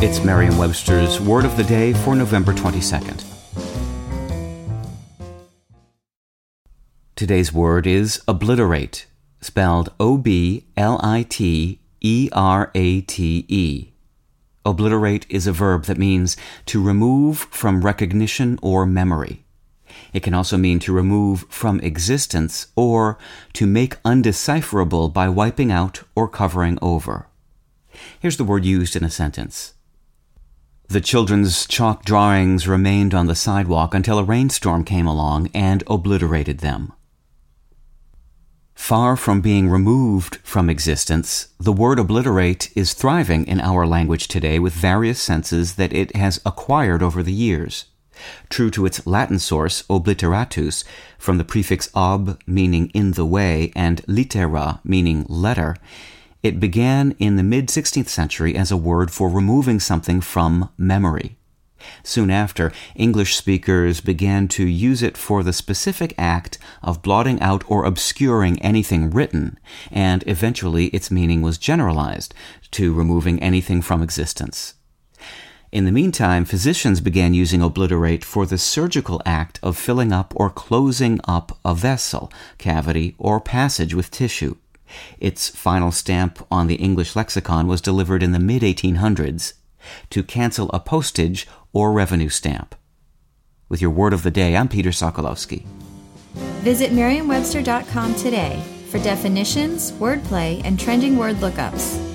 It's Merriam-Webster's Word of the Day for November 22nd. Today's word is obliterate, spelled O-B-L-I-T-E-R-A-T-E. Obliterate is a verb that means to remove from recognition or memory. It can also mean to remove from existence or to make undecipherable by wiping out or covering over. Here's the word used in a sentence. The children's chalk drawings remained on the sidewalk until a rainstorm came along and obliterated them. Far from being removed from existence, the word obliterate is thriving in our language today with various senses that it has acquired over the years. True to its Latin source, obliteratus, from the prefix ob, meaning in the way, and litera, meaning letter, it began in the mid-16th century as a word for removing something from memory. Soon after, English speakers began to use it for the specific act of blotting out or obscuring anything written, and eventually its meaning was generalized to removing anything from existence. In the meantime, physicians began using obliterate for the surgical act of filling up or closing up a vessel, cavity, or passage with tissue. Its final stamp on the English lexicon was delivered in the mid-1800s to cancel a postage or revenue stamp. With your Word of the Day, I'm Peter Sokolowski. Visit Merriam-Webster.com today for definitions, wordplay, and trending word lookups.